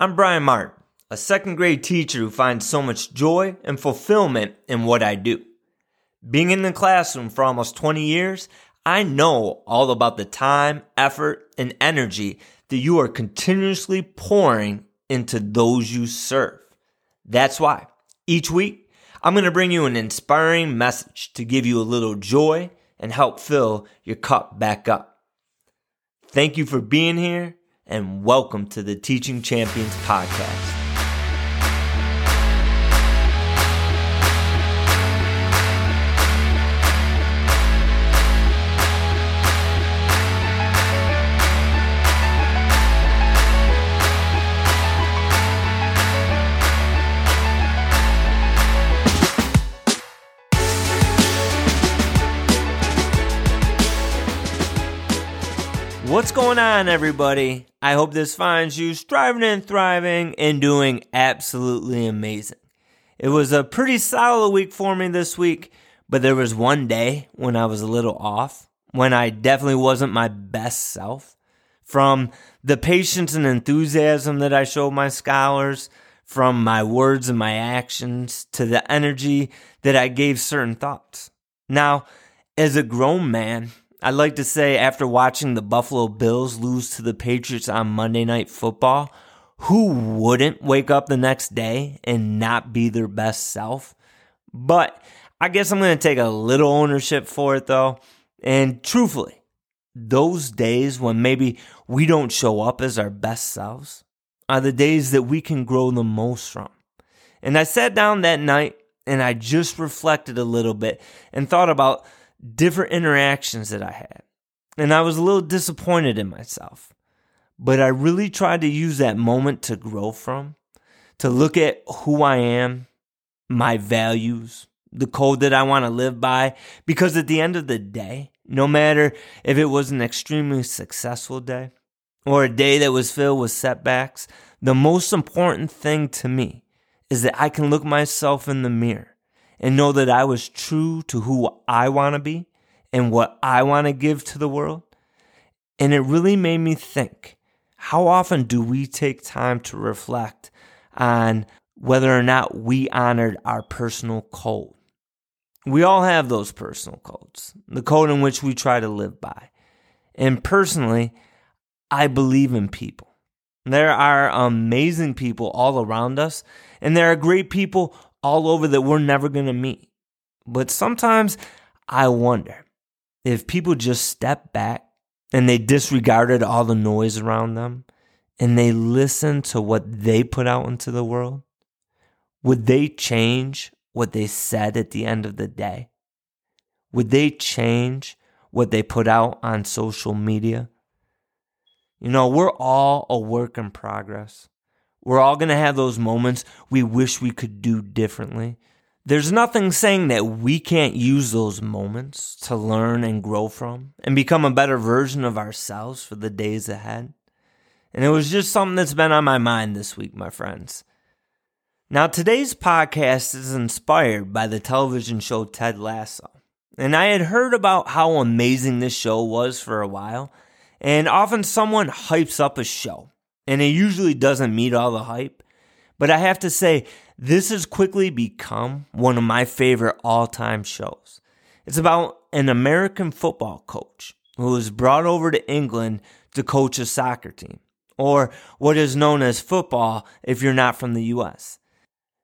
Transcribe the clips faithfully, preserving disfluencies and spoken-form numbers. I'm Brian Martin, a second grade teacher who finds so much joy and fulfillment in what I do. Being in the classroom for almost twenty years, I know all about the time, effort, and energy that you are continuously pouring into those you serve. That's why each week, I'm going to bring you an inspiring message to give you a little joy and help fill your cup back up. Thank you for being here. And welcome to the Teaching Champions Podcast. What's going on, everybody? I hope this finds you striving and thriving and doing absolutely amazing. It was a pretty solid week for me this week, but there was one day when I was a little off, when I definitely wasn't my best self. From the patience and enthusiasm that I showed my scholars, from my words and my actions, to the energy that I gave certain thoughts. Now, as a grown man, I'd like to say after watching the Buffalo Bills lose to the Patriots on Monday Night Football, who wouldn't wake up the next day and not be their best self? But I guess I'm going to take a little ownership for it though. And truthfully, those days when maybe we don't show up as our best selves are the days that we can grow the most from. And I sat down that night and I just reflected a little bit and thought about different interactions that I had. And I was a little disappointed in myself. But I really tried to use that moment to grow from, to look at who I am, my values, the code that I want to live by. Because at the end of the day, no matter if it was an extremely successful day or a day that was filled with setbacks, the most important thing to me is that I can look myself in the mirror and know that I was true to who I want to be and what I want to give to the world. And it really made me think, how often do we take time to reflect on whether or not we honored our personal code? We all have those personal codes, the code in which we try to live by. And personally, I believe in people. There are amazing people all around us, and there are great people all over that we're never going to meet. But sometimes I wonder if people just step back and they disregarded all the noise around them and they listen to what they put out into the world, would they change what they said at the end of the day? Would they change what they put out on social media? You know, we're all a work in progress. We're all going to have those moments we wish we could do differently. There's nothing saying that we can't use those moments to learn and grow from and become a better version of ourselves for the days ahead. And it was just something that's been on my mind this week, my friends. Now, today's podcast is inspired by the television show Ted Lasso. And I had heard about how amazing this show was for a while. And often someone hypes up a show, and it usually doesn't meet all the hype. But I have to say, this has quickly become one of my favorite all-time shows. It's about an American football coach who was brought over to England to coach a soccer team, or what is known as football if you're not from the U S.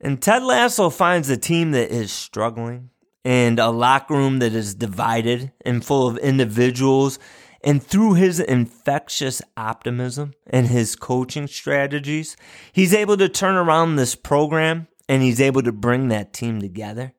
And Ted Lasso finds a team that is struggling and a locker room that is divided and full of individuals. And through his infectious optimism and his coaching strategies, he's able to turn around this program and he's able to bring that team together.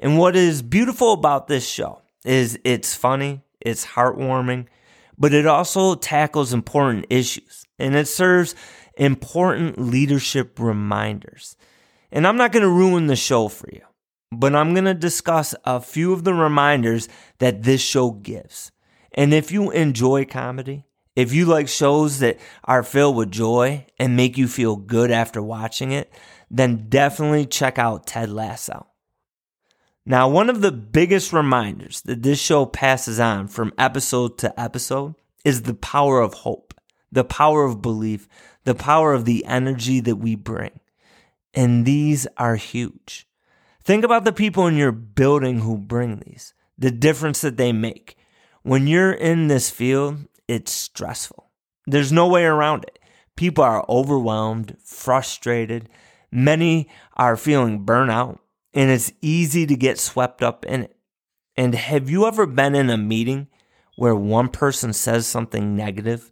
And what is beautiful about this show is it's funny, it's heartwarming, but it also tackles important issues and it serves important leadership reminders. And I'm not going to ruin the show for you, but I'm going to discuss a few of the reminders that this show gives. And if you enjoy comedy, if you like shows that are filled with joy and make you feel good after watching it, then definitely check out Ted Lasso. Now, one of the biggest reminders that this show passes on from episode to episode is the power of hope, the power of belief, the power of the energy that we bring. And these are huge. Think about the people in your building who bring these, the difference that they make. When you're in this field, it's stressful. There's no way around it. People are overwhelmed, frustrated. Many are feeling burnout, and it's easy to get swept up in it. And have you ever been in a meeting where one person says something negative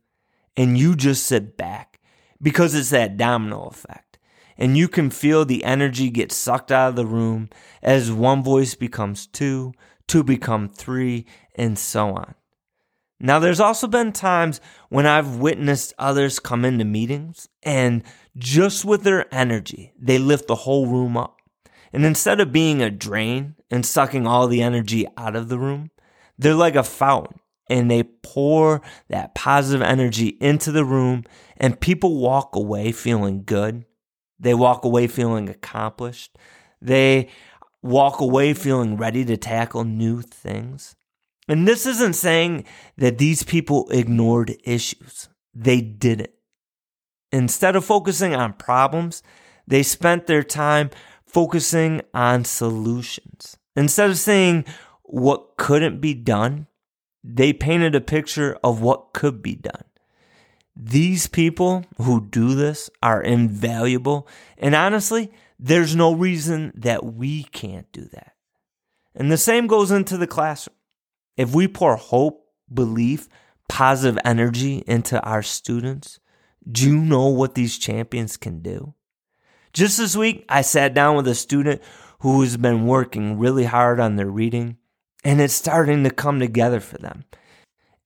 and you just sit back because it's that domino effect? And you can feel the energy get sucked out of the room as one voice becomes two, two become three, and so on. Now, there's also been times when I've witnessed others come into meetings and just with their energy, they lift the whole room up. And instead of being a drain and sucking all the energy out of the room, they're like a fountain and they pour that positive energy into the room, and people walk away feeling good. They walk away feeling accomplished. They walk away feeling ready to tackle new things. And this isn't saying that these people ignored issues. They didn't. Instead of focusing on problems, they spent their time focusing on solutions. Instead of seeing what couldn't be done, they painted a picture of what could be done. These people who do this are invaluable, and honestly, there's no reason that we can't do that. And the same goes into the classroom. If we pour hope, belief, positive energy into our students, do you know what these champions can do? Just this week, I sat down with a student who has been working really hard on their reading, and it's starting to come together for them.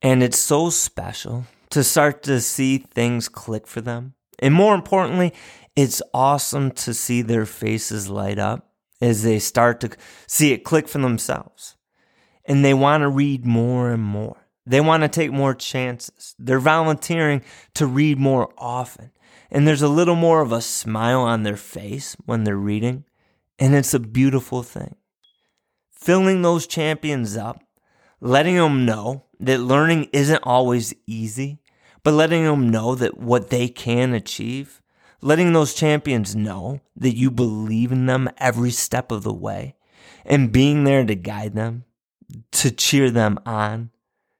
And it's so special to start to see things click for them. And more importantly, it's awesome to see their faces light up as they start to see it click for themselves. And they want to read more and more. They want to take more chances. They're volunteering to read more often. And there's a little more of a smile on their face when they're reading. And it's a beautiful thing. Filling those champions up, letting them know that learning isn't always easy, but letting them know that what they can achieve, letting those champions know that you believe in them every step of the way, and being there to guide them, to cheer them on,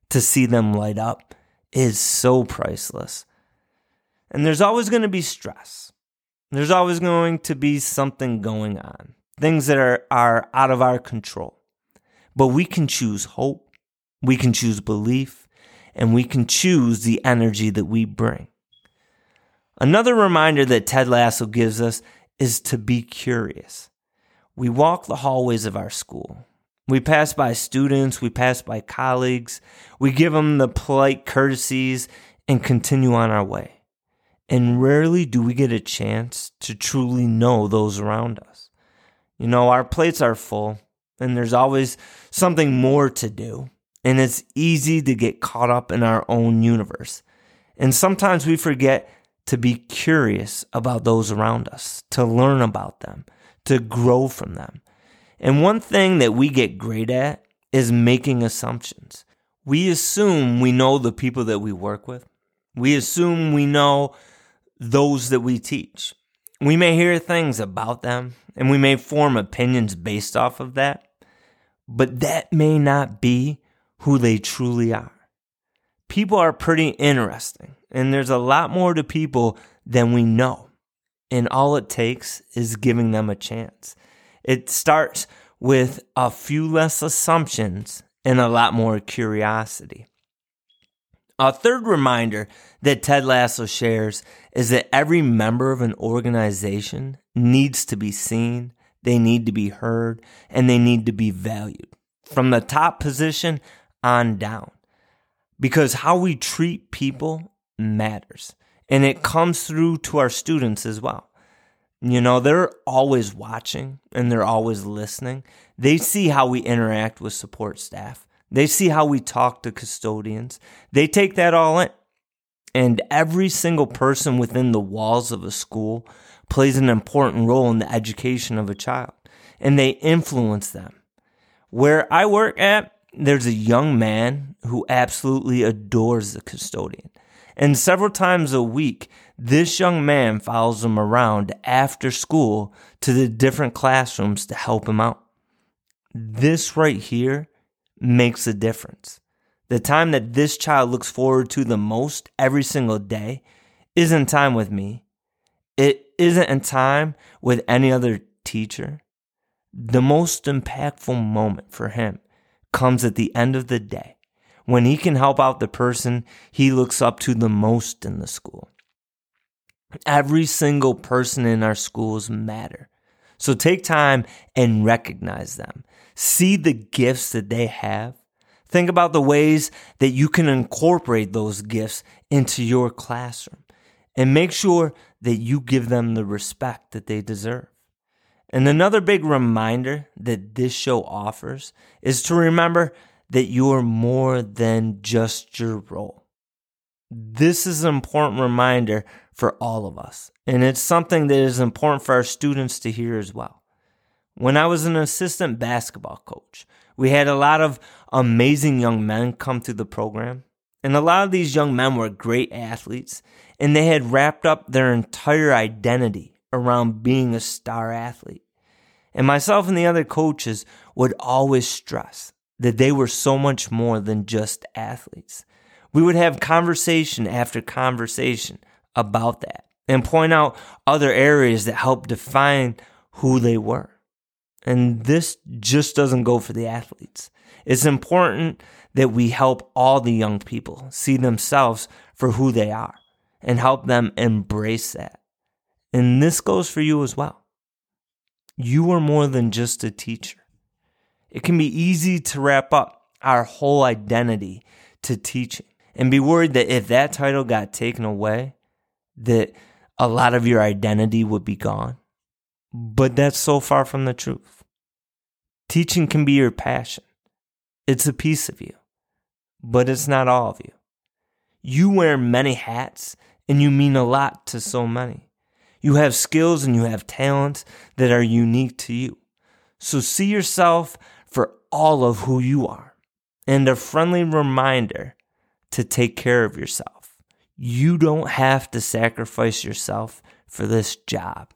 to see them light up is so priceless. And there's always going to be stress. There's always going to be something going on, things that are, are out of our control. But we can choose hope, we can choose belief, and we can choose the energy that we bring. Another reminder that Ted Lasso gives us is to be curious. We walk the hallways of our school. We pass by students, we pass by colleagues, we give them the polite courtesies and continue on our way. And rarely do we get a chance to truly know those around us. You know, our plates are full and there's always something more to do. And it's easy to get caught up in our own universe. And sometimes we forget to be curious about those around us, to learn about them, to grow from them. And one thing that we get great at is making assumptions. We assume we know the people that we work with. We assume we know those that we teach. We may hear things about them, and we may form opinions based off of that, but that may not be who they truly are. People are pretty interesting, and there's a lot more to people than we know, and all it takes is giving them a chance. It starts with a few less assumptions and a lot more curiosity. A third reminder that Ted Lasso shares is that every member of an organization needs to be seen, they need to be heard, and they need to be valued from the top position on down. Because how we treat people matters, and it comes through to our students as well. You know, they're always watching and they're always listening. They see how we interact with support staff. They see how we talk to custodians. They take that all in. And every single person within the walls of a school plays an important role in the education of a child, and they influence them. Where I work at, there's a young man who absolutely adores the custodian. and several times a week, this young man follows him around after school to the different classrooms to help him out. This right here makes a difference. The time that this child looks forward to the most every single day isn't time with me. It isn't in time with any other teacher. The most impactful moment for him comes at the end of the day when he can help out the person he looks up to the most in the school. Every single person in our schools matter. So take time and recognize them. See the gifts that they have. Think about the ways that you can incorporate those gifts into your classroom and make sure that you give them the respect that they deserve. And another big reminder that this show offers is to remember that you are more than just your role. This is an important reminder for all of us, and it's something that is important for our students to hear as well. When I was an assistant basketball coach, we had a lot of amazing young men come through the program, and a lot of these young men were great athletes, and they had wrapped up their entire identity around being a star athlete. And myself and the other coaches would always stress that they were so much more than just athletes. We would have conversation after conversation about that and point out other areas that helped define who they were. And this just doesn't go for the athletes. It's important that we help all the young people see themselves for who they are and help them embrace that. And this goes for you as well. You are more than just a teacher. It can be easy to wrap up our whole identity to teaching and be worried that if that title got taken away, that a lot of your identity would be gone. But that's so far from the truth. Teaching can be your passion. It's a piece of you, but it's not all of you. You wear many hats and you mean a lot to so many. You have skills and you have talents that are unique to you. So see yourself for all of who you are. And a friendly reminder to take care of yourself. You don't have to sacrifice yourself for this job.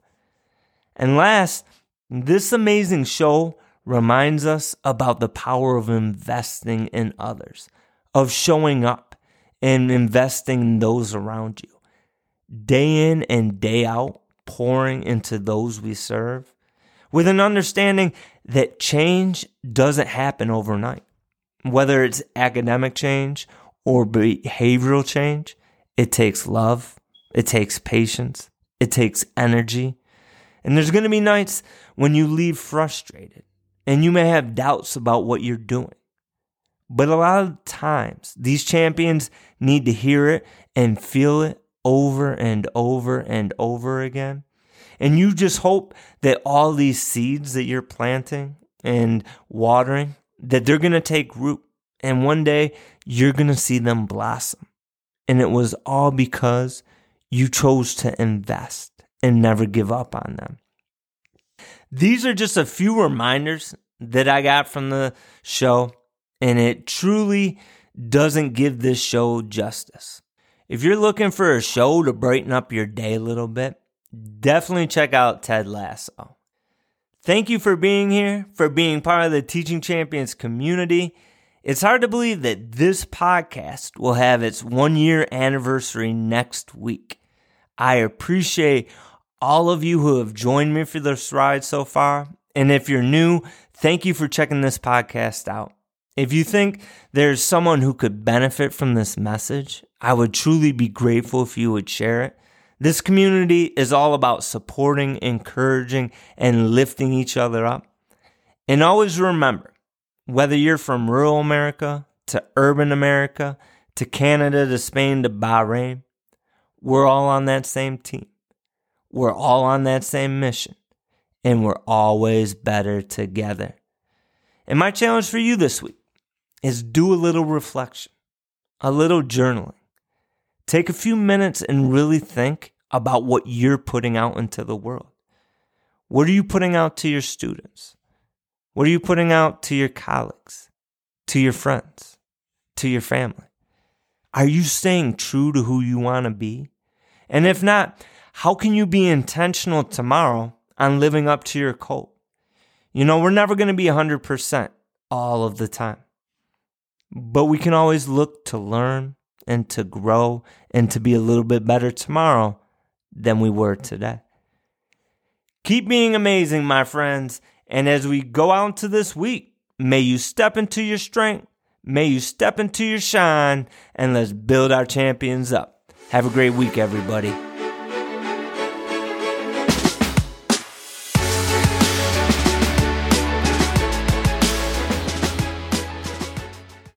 And last, this amazing show reminds us about the power of investing in others, of showing up and investing in those around you. Day in and day out, pouring into those we serve, with an understanding that change doesn't happen overnight. Whether it's academic change or behavioral change, it takes love, it takes patience, it takes energy. And there's going to be nights when you leave frustrated and you may have doubts about what you're doing. But a lot of times, these champions need to hear it and feel it over and over and over again. And you just hope that all these seeds that you're planting and watering, that they're going to take root, and one day you're going to see them blossom. And it was all because you chose to invest and never give up on them. These are just a few reminders that I got from the show, and it truly doesn't give this show justice. If you're looking for a show to brighten up your day a little bit, definitely check out Ted Lasso. Thank you for being here, for being part of the Teaching Champions community. It's hard to believe that this podcast will have its one-year anniversary next week. I appreciate all of you who have joined me for this ride so far. And if you're new, thank you for checking this podcast out. If you think there's someone who could benefit from this message, I would truly be grateful if you would share it. This community is all about supporting, encouraging, and lifting each other up. And always remember, whether you're from rural America to urban America to Canada to Spain to Bahrain, we're all on that same team. We're all on that same mission. And we're always better together. And my challenge for you this week is do a little reflection, a little journaling. Take a few minutes and really think about what you're putting out into the world. What are you putting out to your students? What are you putting out to your colleagues, to your friends, to your family? Are you staying true to who you want to be? And if not, how can you be intentional tomorrow on living up to your cult? You know, we're never going to be one hundred percent all of the time. But we can always look to learn and to grow and to be a little bit better tomorrow than we were today. Keep being amazing, my friends. And as we go out into this week, may you step into your strength. May you step into your shine. And let's build our champions up. Have a great week, everybody.